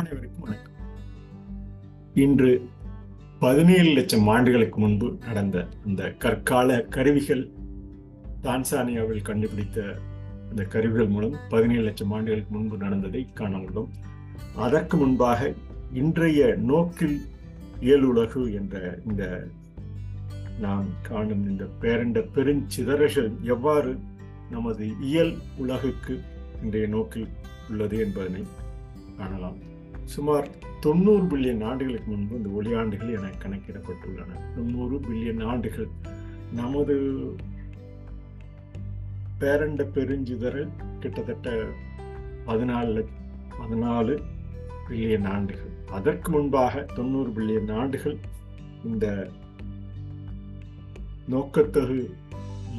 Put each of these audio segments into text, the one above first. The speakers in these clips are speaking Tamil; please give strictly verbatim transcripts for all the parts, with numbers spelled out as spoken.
அனைவருக்கும் வணக்கம். இன்று பதினேழு லட்சம் ஆண்டுகளுக்கு முன்பு நடந்த அந்த கற்கால கருவிகள், தான்சானியாவில் கண்டுபிடித்த அந்த கருவிகள் மூலம் பதினேழு லட்சம் ஆண்டுகளுக்கு முன்பு நடந்ததை காணலாம். அதற்கு முன்பாக இன்றைய நோக்கில் இயலுலகு என்ற இந்த நாம் காணும் இந்த பேரண்ட பெருஞ்சிதறல்கள் எவ்வாறு நமது இயல் உலகுக்கு இன்றைய நோக்கில் உள்ளது என்பதனை காணலாம். சுமார் தொண்ணூறு பில்லியன் ஆண்டுகளுக்கு முன்பு இந்த ஒளியாண்டுகள் என கணக்கிடப்பட்டுள்ளன. தொண்ணூறு பில்லியன் ஆண்டுகள் நமது பேரண்ட பெருஞ்சிதறல் கிட்டத்தட்ட பதினாலு பதினாலு பில்லியன் ஆண்டுகள். அதற்கு முன்பாக தொண்ணூறு பில்லியன் ஆண்டுகள் இந்த நோக்கத்தகு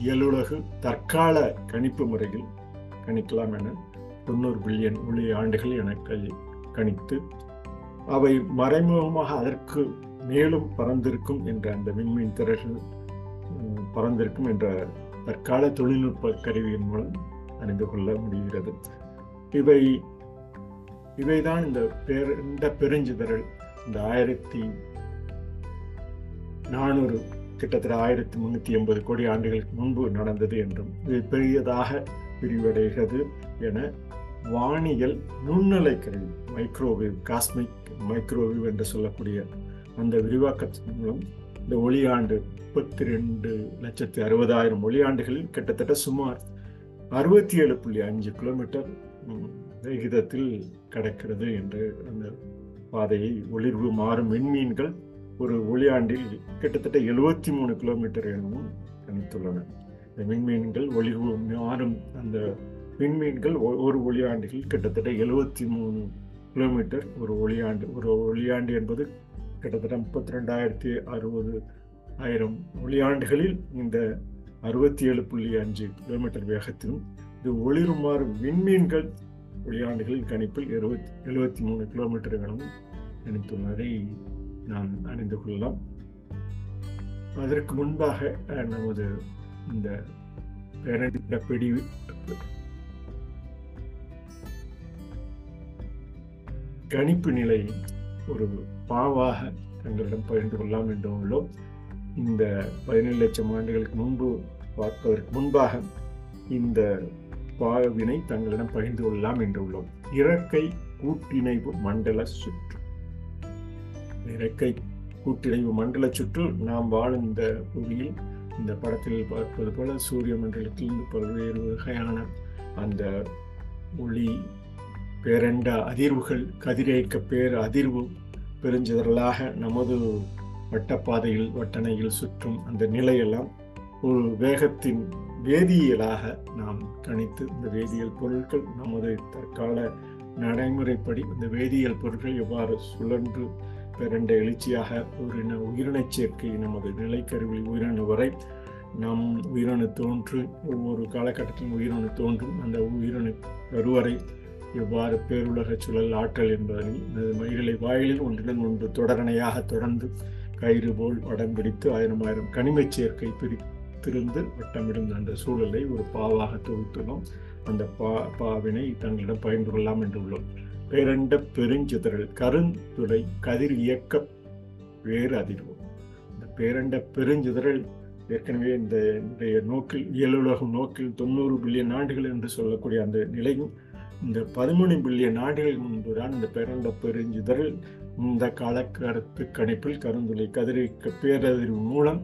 இயலுலகு தற்கால கணிப்பு முறையில் கணிக்கலாம் என தொண்ணூறு பில்லியன் ஒளி ஆண்டுகள் என கணித்து, அவை மறைமுகமாக அதற்கு மேலும் பறந்திருக்கும் என்ற அந்த விண்மீன் திறல்கள் பறந்திருக்கும் என்ற தற்கால தொழில்நுட்ப கருவியின் மூலம் அறிந்து கொள்ள முடிகிறது. இவை இவைதான் இந்த பேர் இந்த பெருஞ்சிதறல் இந்த ஆயிரத்தி நானூறு கிட்டத்தட்ட ஆயிரத்தி முன்னூத்தி எண்பது கோடி ஆண்டுகளுக்கு முன்பு நடந்தது என்றும் இது பெரியதாக பிரிவடைகிறது என வானியல் நுண்ணலை கருவி மைக்ரோவேவ், காஸ்மிக் மைக்ரோவேவ் என்று சொல்லக்கூடிய அந்த விரிவாக்கத்தின் மூலம் இந்த ஒளியாண்டு முப்பத்தி ரெண்டு லட்சத்தி அறுபதாயிரம் ஒளியாண்டுகளில் கிட்டத்தட்ட சுமார் அறுபத்தி ஏழு புள்ளி அஞ்சு கிலோமீட்டர் விகிதத்தில் கடக்கிறது என்று அந்த பாதையை ஒளிர்வு மாறும் விண்மீன்கள் ஒரு ஒளியாண்டில் கிட்டத்தட்ட எழுபத்தி மூணு கிலோமீட்டர் எனவும் கணித்துள்ளன. இந்த விண்மீன்கள் ஒளிர்வு மாறும் அந்த விண்மீன்கள் ஒரு ஒளியாண்டுகள் கிட்டத்தட்ட எழுபத்தி மூணு கிலோமீட்டர் ஒரு ஒளியாண்டு ஒரு ஒளியாண்டு என்பது கிட்டத்தட்ட முப்பத்தி ரெண்டாயிரத்தி அறுபது ஆயிரம் ஒளியாண்டுகளில் இந்த அறுபத்தி ஏழு புள்ளி அஞ்சு கிலோமீட்டர் வேகத்திலும் இது ஒளிருமாறு விண்மீன்கள் ஒளியாண்டுகளின் கணிப்பில் எழுபத்தி எழுபத்தி மூணு கிலோமீட்டர்களும் கணித்துள்ளதை நாம் அறிந்து கொள்ளலாம். அதற்கு முன்பாக நமது இந்த பேரண்ட பிடி கணிப்பு நிலை ஒரு பாவாக தங்களிடம் பகிர்ந்து கொள்ளலாம் என்று உள்ளோம். இந்த பதினேழு லட்சம் ஆண்டுகளுக்கு முன்பு பார்ப்பதற்கு முன்பாக இந்த பாவினை தங்களிடம் பகிர்ந்து கொள்ளலாம் என்று உள்ளோம். இறக்கை கூட்டிணைவு மண்டல சுற்று. இறக்கை கூட்டிணைவு மண்டல சுற்று நாம் வாழும் இந்த புவியில் இந்த படத்தில் பார்ப்பது போல சூரிய மண்டலத்தில் பல்வேறு வகையான அந்த ஒளி பேரண்ட அதிர்வுகள் கதிரேற்க பேர் அதிர்வு பெருஞ்சிதறலாக நமது வட்டப்பாதையில் வட்டணையில் சுற்றும் அந்த நிலையெல்லாம் ஒரு வேகத்தின் வேதியியலாக நாம் கணித்து இந்த வேதியியல் பொருட்கள் நமது தற்கால நடைமுறைப்படி இந்த வேதியியல் பொருட்கள் எவ்வாறு சுழன்று பேரண்ட எழுச்சியாக ஒரு இன உயிரின சேர்க்கை நமது நிலைக்கருவி உயிரணு வரை நம் உயிரணு தோன்று ஒவ்வொரு காலகட்டத்திலும் உயிரணு தோன்றும் அந்த உயிரணு கருவறை எவ்வாறு பேருலக சுழல் ஆற்றல் என்பதனை மயிலை வாயிலில் ஒன்றுடன் ஒன்று தொடரணையாக தொடர்ந்து கயிறு போல் வடம் பிடித்து ஆயிரம் ஆயிரம் கனிம சேர்க்கை பிரித்திருந்து வட்டமிடும் அந்த சூழலை ஒரு பாவாக தொகுத்துள்ளோம். அந்த பா பாவினை தங்களிடம் பகிர்ந்து கொள்ளலாம் என்று உள்ளோம். பேரண்ட பெருஞ்சிதறல் கருந்துளை கதிர் இயக்க வேறு அதிர்வு. இந்த பேரண்ட பெருஞ்சிதறல் ஏற்கனவே இந்த இன்றைய நோக்கில் இயலுலகம் நோக்கில் தொண்ணூறு பில்லியன் ஆண்டுகள் என்று சொல்லக்கூடிய அந்த நிலையும் இந்த பதிமூணு பில்லியன் ஆண்டுகள் முன்புதான் இந்த பேரண்ட பெருஞ்சிதறல் இந்த கால கருத்து கணிப்பில் கருந்துளை கதிரிக்க பேரதிர்வு மூலம்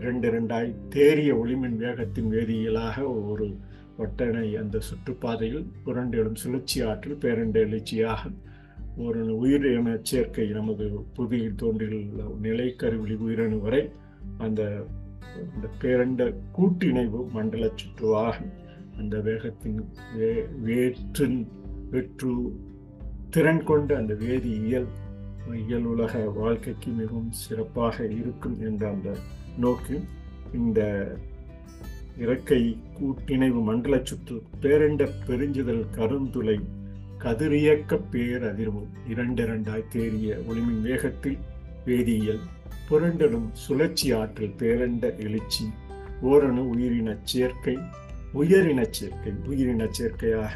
இரண்டு இரண்டாய் தேறிய ஒளிமின் வேகத்தின் வேதியியலாக ஒரு வட்டணை அந்த சுற்றுப்பாதையில் புரண்டெழும் சுழற்சி ஆற்றில் பேரண்ட எழுச்சியாக ஒரு உயிரின சேர்க்கை நமது புவியில் தோன்றியுள்ள நிலைக்கருவிழி உயிரணு வரை அந்த பேரண்ட கூட்டிணைவு மண்டல சுற்றுவாக அந்த வேகத்தின் வே வேற்று வெற்று திறன் கொண்ட அந்த வேதியியல் இயல் உலக வாழ்க்கைக்கு மிகவும் சிறப்பாக இருக்கும் என்ற அந்த நோக்கில் இந்த இறக்கை கூட்டிணைவு மண்டல சுற்று பேரண்ட பெருஞ்சிதறல் கருந்துளை கதிரியக்க பேரதிர்வு இரண்டு இரண்டாய் தேறிய ஒளிமின் வேகத்தில் வேதியியல் புரண்டடும் சுழற்சி ஆற்றல் பேரண்ட எழுச்சி ஓரணு உயிரின சேர்க்கை உயரின சேர்க்கை உயிரின சேர்க்கையாக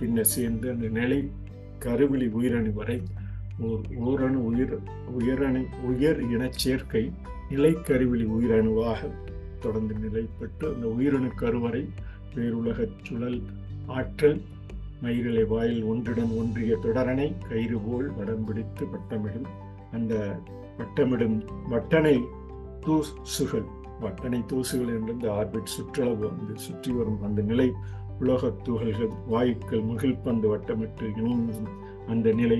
பின்னர் சேர்ந்து அந்த நிலை கருவிழி உயிரணு வரை ஓர் ஓரணு உயிர் உயரணு உயர் இனச்சேர்க்கை நிலைக்கருவிலி உயிரணுவாக தொடர்ந்து நிலை பெற்று அந்த உயிரணு கருவறை வேறுலகச் சுழல் ஆற்றல் மயிரிலை வாயில் ஒன்றுடன் ஒன்றிய தொடரனை கயிறு போல் வடம் பிடித்து வட்டமிடும். அந்த வட்டமிடும் வட்டனை தூசுகள் வட்டனை தூசுகள் என்றிருந்து ஆர்பிட் சுற்றளவு வந்து சுற்றி வரும் அந்த நிலை உலகத் துகள்கள் வாயுக்கள் முகில்பந்து வட்டமிட்டு இணையும் அந்த நிலை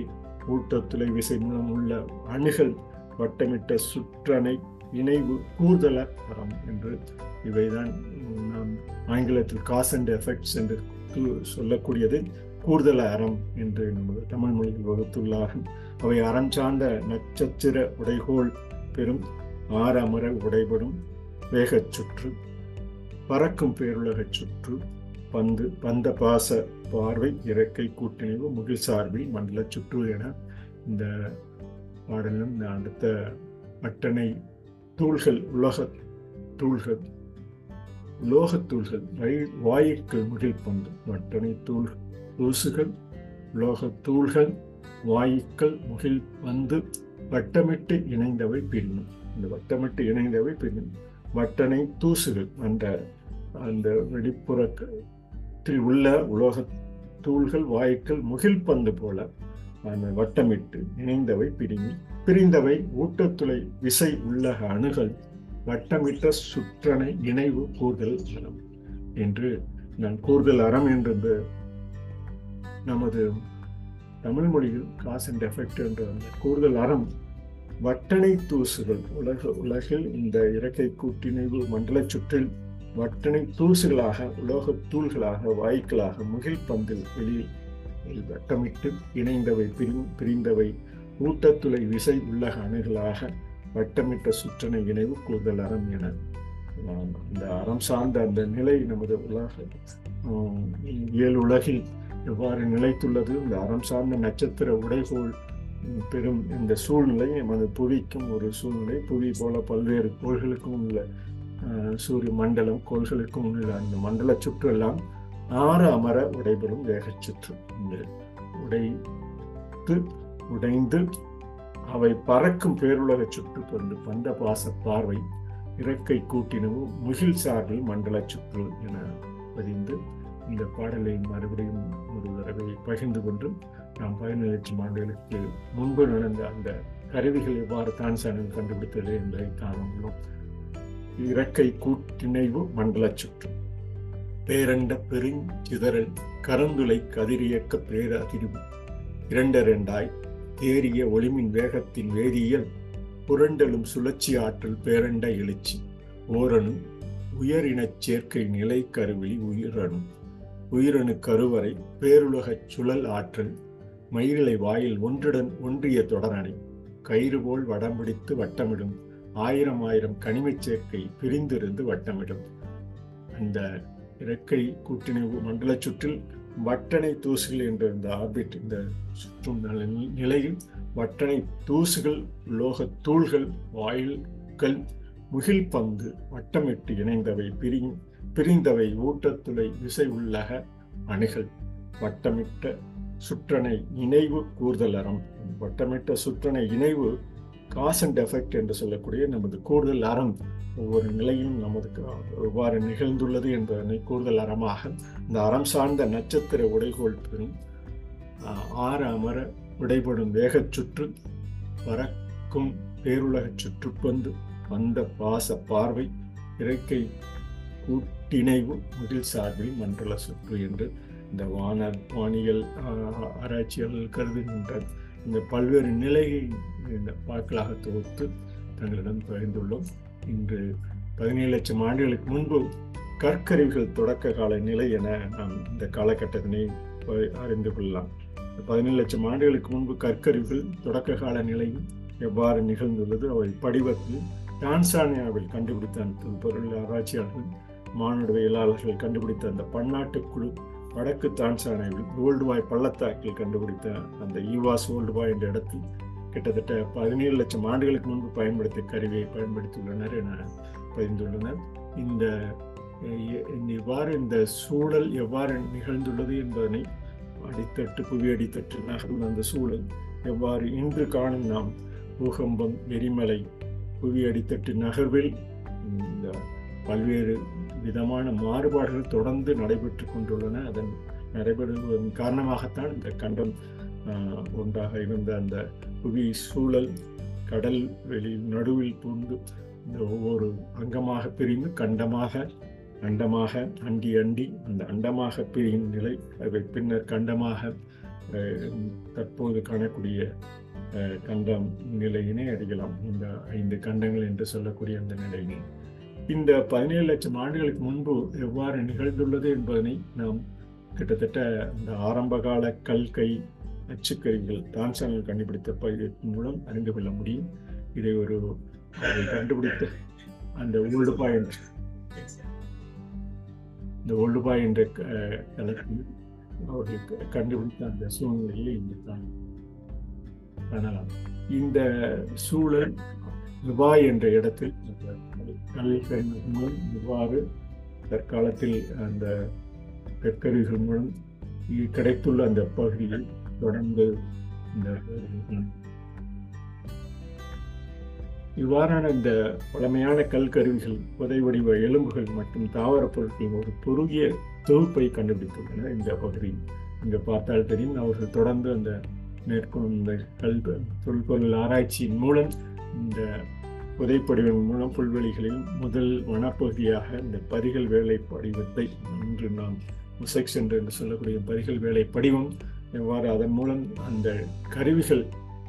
ஊட்ட துளை விசை மூலம் உள்ள அணுகள் வட்டமிட்ட சுற்றணை இணைவு கூர்தல தரம் என்று இவைதான் நாம் ஆங்கிலத்தில் காஸ் அண்ட் எஃபெக்ட்ஸ் என்று சொல்லக்கூடியது கூர்தல அறம் என்று நமது தமிழ் மொழியில் வகுத்துள்ளாகும். அவை அறம் சார்ந்த நட்சத்திர உடைகோள் பெறும் ஆறமர உடைபடும் வேகச் சுற்று பறக்கும் பேருலகச் சுற்று பந்து பந்த பாச பார்வை இறக்கை கூட்டணிவு முகில் சார்பில் மண்டல சுற்று என இந்த பாடலும் அடுத்த வட்டனை தூள்கள் உலக தூள்கள் உலோகத் தூள்கள் வாயுக்கள் முகில் பந்து வட்டனை தூள் தூசுகள் உலோகத் தூள்கள் வாயுக்கள் முகில் பந்து வட்டமிட்டு இணைந்தவை பின்னும் இந்த வட்டமிட்டு இணைந்தவை பின்னும் வட்டனை தூசுகள் என்ற அந்த வெளிப்புறத்தில் உள்ள உலோக தூள்கள் வாயுக்கள் முகில் பந்து போல அந்த வட்டமிட்டு இணைந்தவை பிரிமி பிரிந்தவை ஊட்டத்துளை விசை உள்ள அணுகள் வட்டமிட்ட சுற்றனை இணைவு கூர்தல் அறம் என்று நான் கூர்தல் அறம் என்றது நமது தமிழ் மொழியில் காஸ் அண்ட் எஃபெக்ட் என்ற அந்த கூர்தல் அறம் வட்டனை தூசுகள் உலக உலகில் இந்த இறக்கை கூட்டிணைவு மண்டல சுற்றில் வட்டனை தூசுகளாக உலோக தூள்களாக வாய்க்களாக முகில் பந்தில் வெளியில் வட்டமிட்டு இணைந்தவை பிரி பிரிந்தவை ஊட்டத்துளை விசை உள்ளக அணுகளாக வட்டமிட்ட சுற்றனை இணைவு கூடுதல் அறம் என நாம் இந்த அறம் சார்ந்த அந்த நிலை நமது உலக ஏழு உலகில் எவ்வாறு நிலைத்துள்ளது இந்த அறம் சார்ந்த நட்சத்திர உடைகோள் பெரும் இந்த சூழ்நிலை நமது புவிக்கும் ஒரு சூழ்நிலை புவி போல பல்வேறு கோள்களுக்கும் உள்ள சூரிய மண்டலம் கோள்களுக்கும் உள்ள அந்த மண்டல சுற்று எல்லாம் ஆறு அமர உடைபெறும் வேக சுற்று இந்த உடைத்து உடைந்து அவை பறக்கும் பேருலக சுற்று பொருந்து பந்த பாச பார்வை இறக்கை கூட்டினவு முகில் சார்பில் மண்டல சுற்று என பதிந்து இந்த பாடலை மறுபடியும் ஒரு தடவை பகிர்ந்து கொண்டும் நாம் பதினேழு லட்சம் ஆண்டுகளுக்கு முன்பு நடந்த அந்த கருவிகள் எவ்வாறு தான்சானில் கண்டுபிடித்தது என்பதை காணலாம். இறக்கை கூட்டிணைவு மண்டல சுற்று பேரண்ட பெருஞ்சிதறல் கருந்துளை கதிரியக்க பேரதிர்வு இரண்டரெண்டாய் தேறிய ஒளிமின் வேகத்தின் வேதியியல் புரண்டலும் சுழற்சி ஆற்றல் பேரண்ட எழுச்சி ஓரணு உயரினச் சேர்க்கை நிலை கருவிலி உயிரணு உயிரணு கருவறை பேருலகச் சுழல் ஆற்றல் மயிரிலை வாயில் ஒன்றுடன் ஒன்றிய தொடரணை கயிறுபோல் வடம் பிடித்து வட்டமிடும் ஆயிரம் ஆயிரம் கனிமச் சேர்க்கை பிரிந்திருந்து வட்டமிடும் அந்த இறக்கை கூட்டிணைவு மண்டல சுற்றில் வட்டனை தூசுகள் என்ற இந்த ஆர்பிட் இந்த சுற்றும் நிலையில் வட்டனை தூசுகள் உலோக தூள்கள் வாயில்கள் முகில் பந்து வட்டமிட்டு இணைந்தவை பிரி பிரிந்தவை ஊட்டத்துளை விசை உள்ளக அணுகள் வட்டமிட்ட சுற்றனை இணைவு கூர்தல் அறம் வட்டமிட்ட சுற்றனை இணைவு காஸ் அண்ட் எஃபெக்ட் என்று சொல்லக்கூடிய நமது கூடுதல் அறம் ஒவ்வொரு நிலையும் நமக்கு எவ்வாறு நிகழ்ந்துள்ளது என்பதனை கூடுதல் அறமாக இந்த அறம் சார்ந்த நட்சத்திர உடைகோள் பெறும் ஆறு அமர உடைபடும் வேகச் சுற்று பறக்கும் பேருலக சுற்றுப்பந்து வந்த பாச பார்வை இறக்கை கூட்டிணைவு முகில் சார்பில் மண்டல சுற்று என்று இந்த வான வானியல் ஆராய்ச்சியாளர்கள் கருதுகின்ற இந்த பல்வேறு நிலையை இந்த பாக்களாக தொகுத்து தங்களிடம் பகிர்ந்துள்ளோம். இன்று பதினேழு லட்சம் ஆண்டுகளுக்கு முன்பு கற்கருவிகள் தொடக்க கால நிலை என நாம் இந்த காலகட்டத்தினை அறிந்து கொள்ளலாம். பதினேழு லட்சம் ஆண்டுகளுக்கு முன்பு கற்கருவிகள் தொடக்க கால நிலையும் எவ்வாறு நிகழ்ந்துள்ளது அவை படிவத்தில் டான்சானியாவில் கண்டுபிடித்த அந்த பொருள் ஆராய்ச்சியாளர்கள் மானுடவியலாளர்கள் கண்டுபிடித்த அந்த பன்னாட்டு குழு வடக்கு டான்சானியாவில் ஓல்டுவாய் பள்ளத்தாக்கில் கண்டுபிடித்த அந்த ஈவாஸ் ஓல்டுவாய் என்ற இடத்தில் கிட்டத்தட்ட பதினேழு லட்சம் ஆண்டுகளுக்கு முன்பு பயன்படுத்திய கருவியை பயன்படுத்தியுள்ளனர் என பதிந்துள்ளனர். இந்த இவ்வாறு இந்த சூழல் எவ்வாறு நிகழ்ந்துள்ளது என்பதனை அடித்தட்டு புவி அடித்தட்டு நகர்ந்த அந்த சூழல் எவ்வாறு இன்று காணும் நாம் பூகம்பம், எரிமலை, புவி அடித்தட்டு நகர்வில் இந்த பல்வேறு விதமான மாறுபாடுகள் தொடர்ந்து நடைபெற்று கொண்டுள்ளன. அதன் நடைபெறுவதன் காரணமாகத்தான் இந்த கண்டம் ஒன்றாக இருந்த அந்த புவி சூழல் கடல் வெளி நடுவில் பூந்து இந்த ஒவ்வொரு அங்கமாக பிரிந்து கண்டமாக அண்டமாக அண்டி அண்டி அந்த அண்டமாக பிரியும் நிலை, அதை பின்னர் கண்டமாக தற்போது காணக்கூடிய கண்டம் நிலையினை அடையலாம். இந்த ஐந்து கண்டங்கள் என்று சொல்லக்கூடிய அந்த நிலையினை இந்த பதினேழு லட்சம் ஆண்டுகளுக்கு முன்பு எவ்வாறு நிகழ்ந்துள்ளது என்பதனை நாம் கிட்டத்தட்ட இந்த ஆரம்பகால கல்கை அச்சுக்கரிகள் டான்சனில் கண்டுபிடித்த பயிற்சி மூலம் அறிந்து கொள்ள முடியும். இதை ஒரு கண்டுபிடித்த அந்த ஓல்டு பாயிண்ட் இந்த ஓல்டு பாயிண்ட் கலத்தில் அவர்கள் கண்டுபிடித்த அந்த சூழ்நிலையை இங்கே தான் காணலாம். இந்த சூழல் துபாய் என்ற இடத்தில் கல்கை மூலம் இவ்வாறு தற்காலத்தில் அந்த கற்கருவிகள் மூலம் கிடைத்துள்ள அந்த பகுதியில் தொடர்ந்து இவ்வாறான இந்த பழமையான கல்கருவிகள், புதை வடிவ எலும்புகள் மற்றும் தாவரப் பொருட்களின் ஒரு குறுகிய தொகுப்பை கண்டுபிடித்துள்ளன. இந்த பகுதி இங்கே பார்த்தால் தெரியும். அவர்கள் தொடர்ந்து அந்த மேற்கொண்டு இந்த கல் தொல்பொருள் ஆராய்ச்சியின் மூலம் இந்த புதைப்படிவின் மூலம் புல்வெளிகளில் முதல் வனப்பகுதியாக இந்த பரிகல் வேலை படிவத்தை இன்று நாம் முசெக்ஸ் என்று சொல்லக்கூடிய பரிகல் வேலை படிவம் எவ்வாறு அதன் மூலம் அந்த கருவிகள்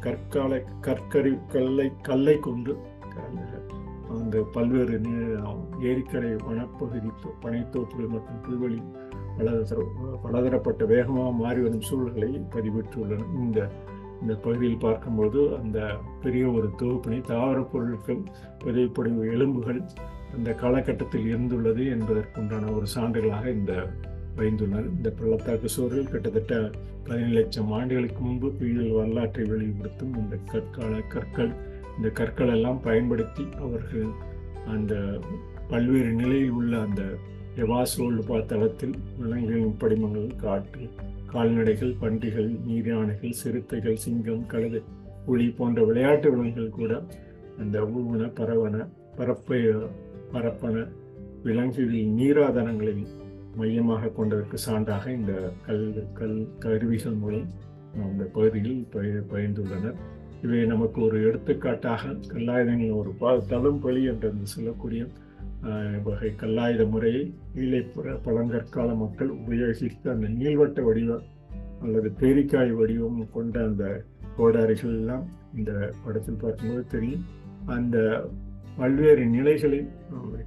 கற்கால கற்கரு கல்லை கல்லை கொண்டு அந்த பல்வேறு ஏரிக்கரை வனப்பகுதி பனைத்தோப்புகள் மற்றும் புல்வெளி பலதர பலதரப்பட்ட வேகமாக மாறி வரும் சூழல்களை பதிவேற்றுள்ளன. இந்த இந்த பகுதியில் பார்க்கும்போது அந்த பெரிய ஒரு தொகுப்பினை தாவரப் பொருட்கள், புதைப்படிவு எலும்புகள் அந்த காலகட்டத்தில் இருந்துள்ளது என்பதற்குண்டான ஒரு சான்றுகளாக இந்த வைந்துள்ளனர். இந்த பள்ளத்தாக்கு சூழல் கிட்டத்தட்ட பதினேழு லட்சம் ஆண்டுகளுக்கு முன்பு புவியியல் வரலாற்றை வெளிப்படுத்தும் இந்த கற்கால கற்கள் இந்த கற்கள் எல்லாம் பயன்படுத்தி அவர்கள் அந்த பல்வேறு நிலையில் உள்ள அந்த எவாசோல்பா தளத்தில் விலங்குகளின் படிமங்கள், காட்டு கால்நடைகள், பன்றிகள், நீர்யானைகள், சிறுத்தைகள், சிங்கம், கழுதை, புலி போன்ற விளையாட்டு விலங்குகள் கூட அந்த ஊவன பரவன பரப்பை பரப்பன விலங்குகளின் நீராதாரங்களை மையமாக கொண்டதற்கு சான்றாக இந்த கல் கல் கருவிகள் மூலம் அந்த பகுதியில் பய பயிர்ந்துள்ளனர். இவை நமக்கு ஒரு எடுத்துக்காட்டாக கல்லாயுதங்களின் ஒரு பா தழும்பலி என்று சொல்லக்கூடிய வகை கல்லாயுத முறையை கீழே பழங்கற்கால மக்கள் உபயோகித்து அந்த நீள்வட்ட வடிவம் அல்லது பேரிக்காய் வடிவம் கொண்ட அந்த கோடாரிகள் எல்லாம் இந்த படத்தில் பார்க்கும்போது தெரியும். அந்த பல்வேறு நிலைகளில்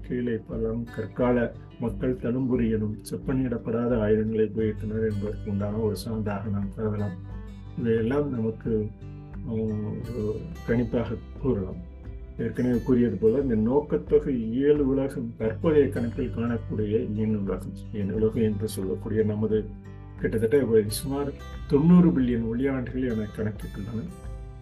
கீழே பழம் கற்கால மக்கள் தழும்புரி எனும் செப்பனிடப்படாத ஆயுதங்களை உபயோகித்தனர் என்பதற்கு உண்டான ஒரு சான்றாக நாம் கருதலாம். இவையெல்லாம் நமக்கு கணிப்பாக கூறலாம். ஏற்கனவே கூறியது போல இந்த நோக்கத்தொகை ஏழு உலகம் தற்போதைய கணக்கில் காணக்கூடிய எண் உலகம் எண் உலகம் என்று சொல்லக்கூடிய நமது கிட்டத்தட்ட சுமார் தொண்ணூறு பில்லியன் ஒளியாண்டுகள் என கணக்கிட்டுள்ளன.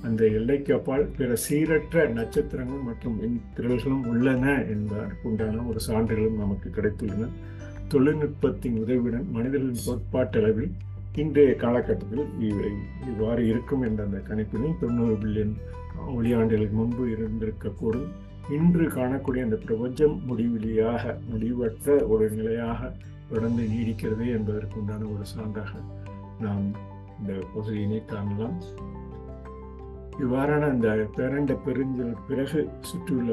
அந்த எல்லைக்கு அப்பால் பிற சீரற்ற நட்சத்திரங்கள் மற்றும் திரள்களும் உள்ளன என்பதற்கு உண்டான ஒரு சான்றுகளும் நமக்கு கிடைத்துள்ளன. தொழில்நுட்பத்தின் உதவியுடன் மனிதர்களின் கோட்பாட்டளவில் இன்றைய காலகட்டத்தில் இவை இவ்வாறு இருக்கும் என்ற அந்த கணிப்பினை தொண்ணூறு பில்லியன் ஒளியாண்டுகளுக்கு முன்பு இருந்திருக்கக்கூடும். இன்று காணக்கூடிய அந்த பிரபஞ்சம் முடிவிலியாக முடிவற்ற ஒரு நிலையாக தொடர்ந்து நீடிக்கிறது என்பதற்கு உண்டான ஒரு சான்றாக நாம் இந்த பகுதியினை காணலாம். இவ்வாறான அந்த பேரண்ட பெருஞ்சல் பிறகு சுற்றியுள்ள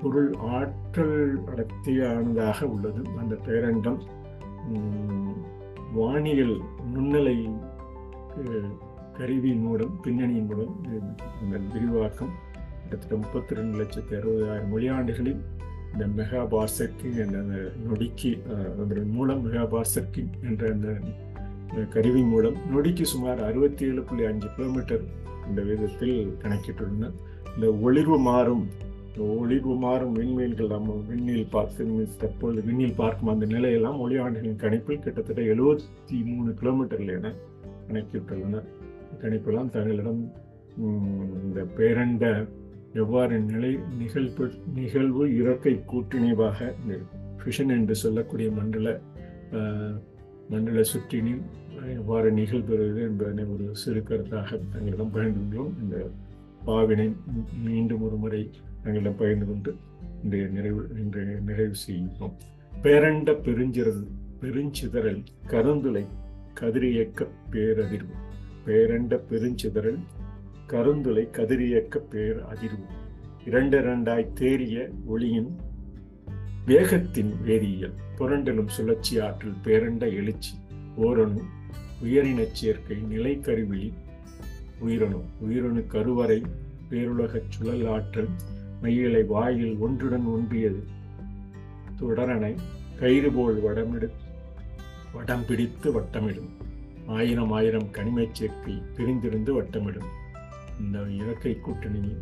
பொருள் ஆற்றல் அடர்த்தியானதாக உள்ளது. அந்த பேரண்டம் வானியல் நுண்ணலை கருவியின் மூலம் பின்னணியின் மூலம் விரிவாக்கம் கிட்டத்தட்ட முப்பத்தி ரெண்டு லட்சத்தி அறுபதாயிரம் ஒளியாண்டுகளில் இந்த மெகா பார்சர்கிங் என்ற அந்த நொடிக்கு அதன் மூலம் மெகா பார்சர்கிங் என்ற அந்த கருவி மூலம் நொடிக்கு சுமார் அறுபத்தி ஏழு புள்ளி அஞ்சு கிலோமீட்டர் இந்த விதத்தில் கணக்கிட்டுள்ளனர். இந்த ஒளிர்வு மாறும் ஒளிர்வு மாறும் விண்மீன்கள் நம்ம விண்ணில் பார்த்து தற்போது விண்ணில் பார்க்கும் அந்த நிலையெல்லாம் ஒளியாண்டுகளின் கணிப்பில் கிட்டத்தட்ட எழுபத்தி மூணு கிலோமீட்டர்கள் என கணக்கிட்டுள்ளனர். கணிப்பெல்லாம் தங்களிடம் இந்த பேரண்ட எவ்வாறு நிலை நிகழ்வு நிகழ்வு இறக்கை கூட்டணிவாக இந்த ஃபியூஷன் என்று சொல்லக்கூடிய மண்டல மண்டல சுற்றினும் எவ்வாறு நிகழ்பெறுகிறது என்பதனை ஒரு சிறு கருத்தாக தங்களிடம் பகிர்ந்து கொண்டோம். இந்த பாவினை மீண்டும் ஒரு முறை தங்களிடம் பகிர்ந்து கொண்டு இன்றைய நிறைவு இன்றைய நிறைவு செய்கிறோம். பேரண்ட பெருஞ்சிறல் பெருஞ்சிதறல் கருந்துளை கதிரியக்க பேரதிர்வு. பேரண்ட பெருஞ்சிதறல் கருந்துளை கதிரியக்க பேர் அதிர்வு. இரண்டு இரண்டாய் தேறிய ஒளியின் வேகத்தின் வேதியியல். புரண்டலும் சுழற்சி ஆற்றல் பேரண்ட எழுச்சி. ஓரணு உயரின சேர்க்கை நிலை கருவி உயிரணு. உயிரணு கருவறை பேருலக சுழல் ஆற்றல் மையலை வாயில் ஒன்றுடன் ஒன்றியது. தொடரனை கயிறுபோல் வடமிடு வடம் பிடித்து வட்டமிடும். ஆயிரம் ஆயிரம் கனிம சேர்க்கை பிரிந்திருந்து வட்டமிடும். இந்த இறக்கை கூட்டணி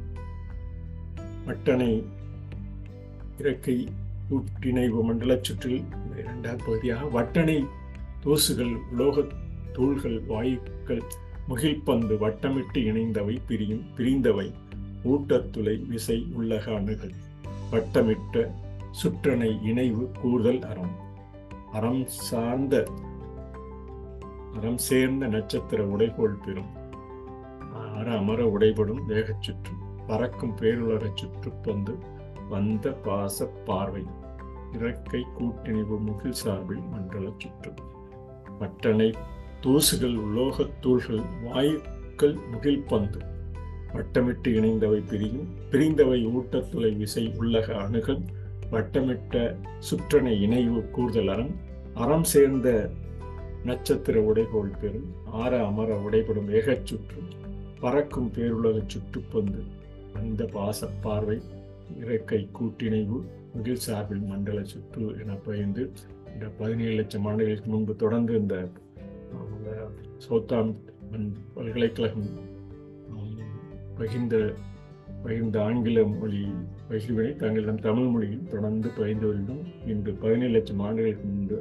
வட்டனை இறக்கை கூட்டிணைவு மண்டல சுற்றில் இரண்டாம் பகுதியாக வட்டனை தூசுகள் உலோக தூள்கள் வாயுக்கள் முகில்பந்து வட்டமிட்டு இணைந்தவை பிரியும் பிரிந்தவை ஊட்டத்துளை விசை உள்ளக அணுகள். வட்டமிட்ட சுற்றணை இணைவு கூறுதல் அறம். அறம் சார்ந்த அறம் சேர்ந்த நட்சத்திர உடைகோள் பெறும். அற அமர உடைபடும் வேகச் சுற்று பறக்கும் பேருலக சுற்றுப்பந்து வந்த பாச பார்வை. இறக்கை கூட்டிணைவு முகில் சார்பில் மண்டல சுற்று வட்டனை தூசுகள் உலோகத்தூள்கள் வாயுக்கள் முகில்பந்து வட்டமிட்டு இணைந்தவை பிரியும் பிரிந்தவை ஊட்டத்துளை விசை உள்ளக அணுகள். வட்டமிட்ட சுற்றணை இணைவு கூறுதல் அறம். அறம் சேர்ந்த நட்சத்திர உடைகோள் பெறும். ஆற அமர உடைபடும் வேகச் சுற்று பறக்கும் பேருலக சுற்றுப்பந்து அந்த பாச பார்வை. இறக்கை கூட்டிணைவு முகில் சார்பில் மண்டல சுற்று என பயந்து இந்த பதினேழு லட்சம் ஆண்டுகளுக்கு முன்பு தொடர்ந்து இந்த சவுத்தாம்ப்டன் பல்கலைக்கழகம் பகிர்ந்த பகிர்ந்த ஆங்கில மொழி பகிர்வினை தங்களிடம் தமிழ் மொழியில் தொடர்ந்து பகிர்ந்து வருகிறோம். இன்று பதினேழு லட்சம் ஆண்டுகளுக்கு முன்பு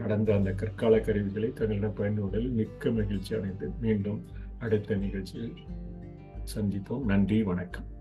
நடந்த அந்த கற்கால கருவிகளை தங்களிடம் பகிர்ந்து கொண்டதில் மிக்க மகிழ்ச்சி அடைந்து மீண்டும் அடுத்த நிகழ்ச்சியில் சந்திப்போம். நன்றி, வணக்கம்.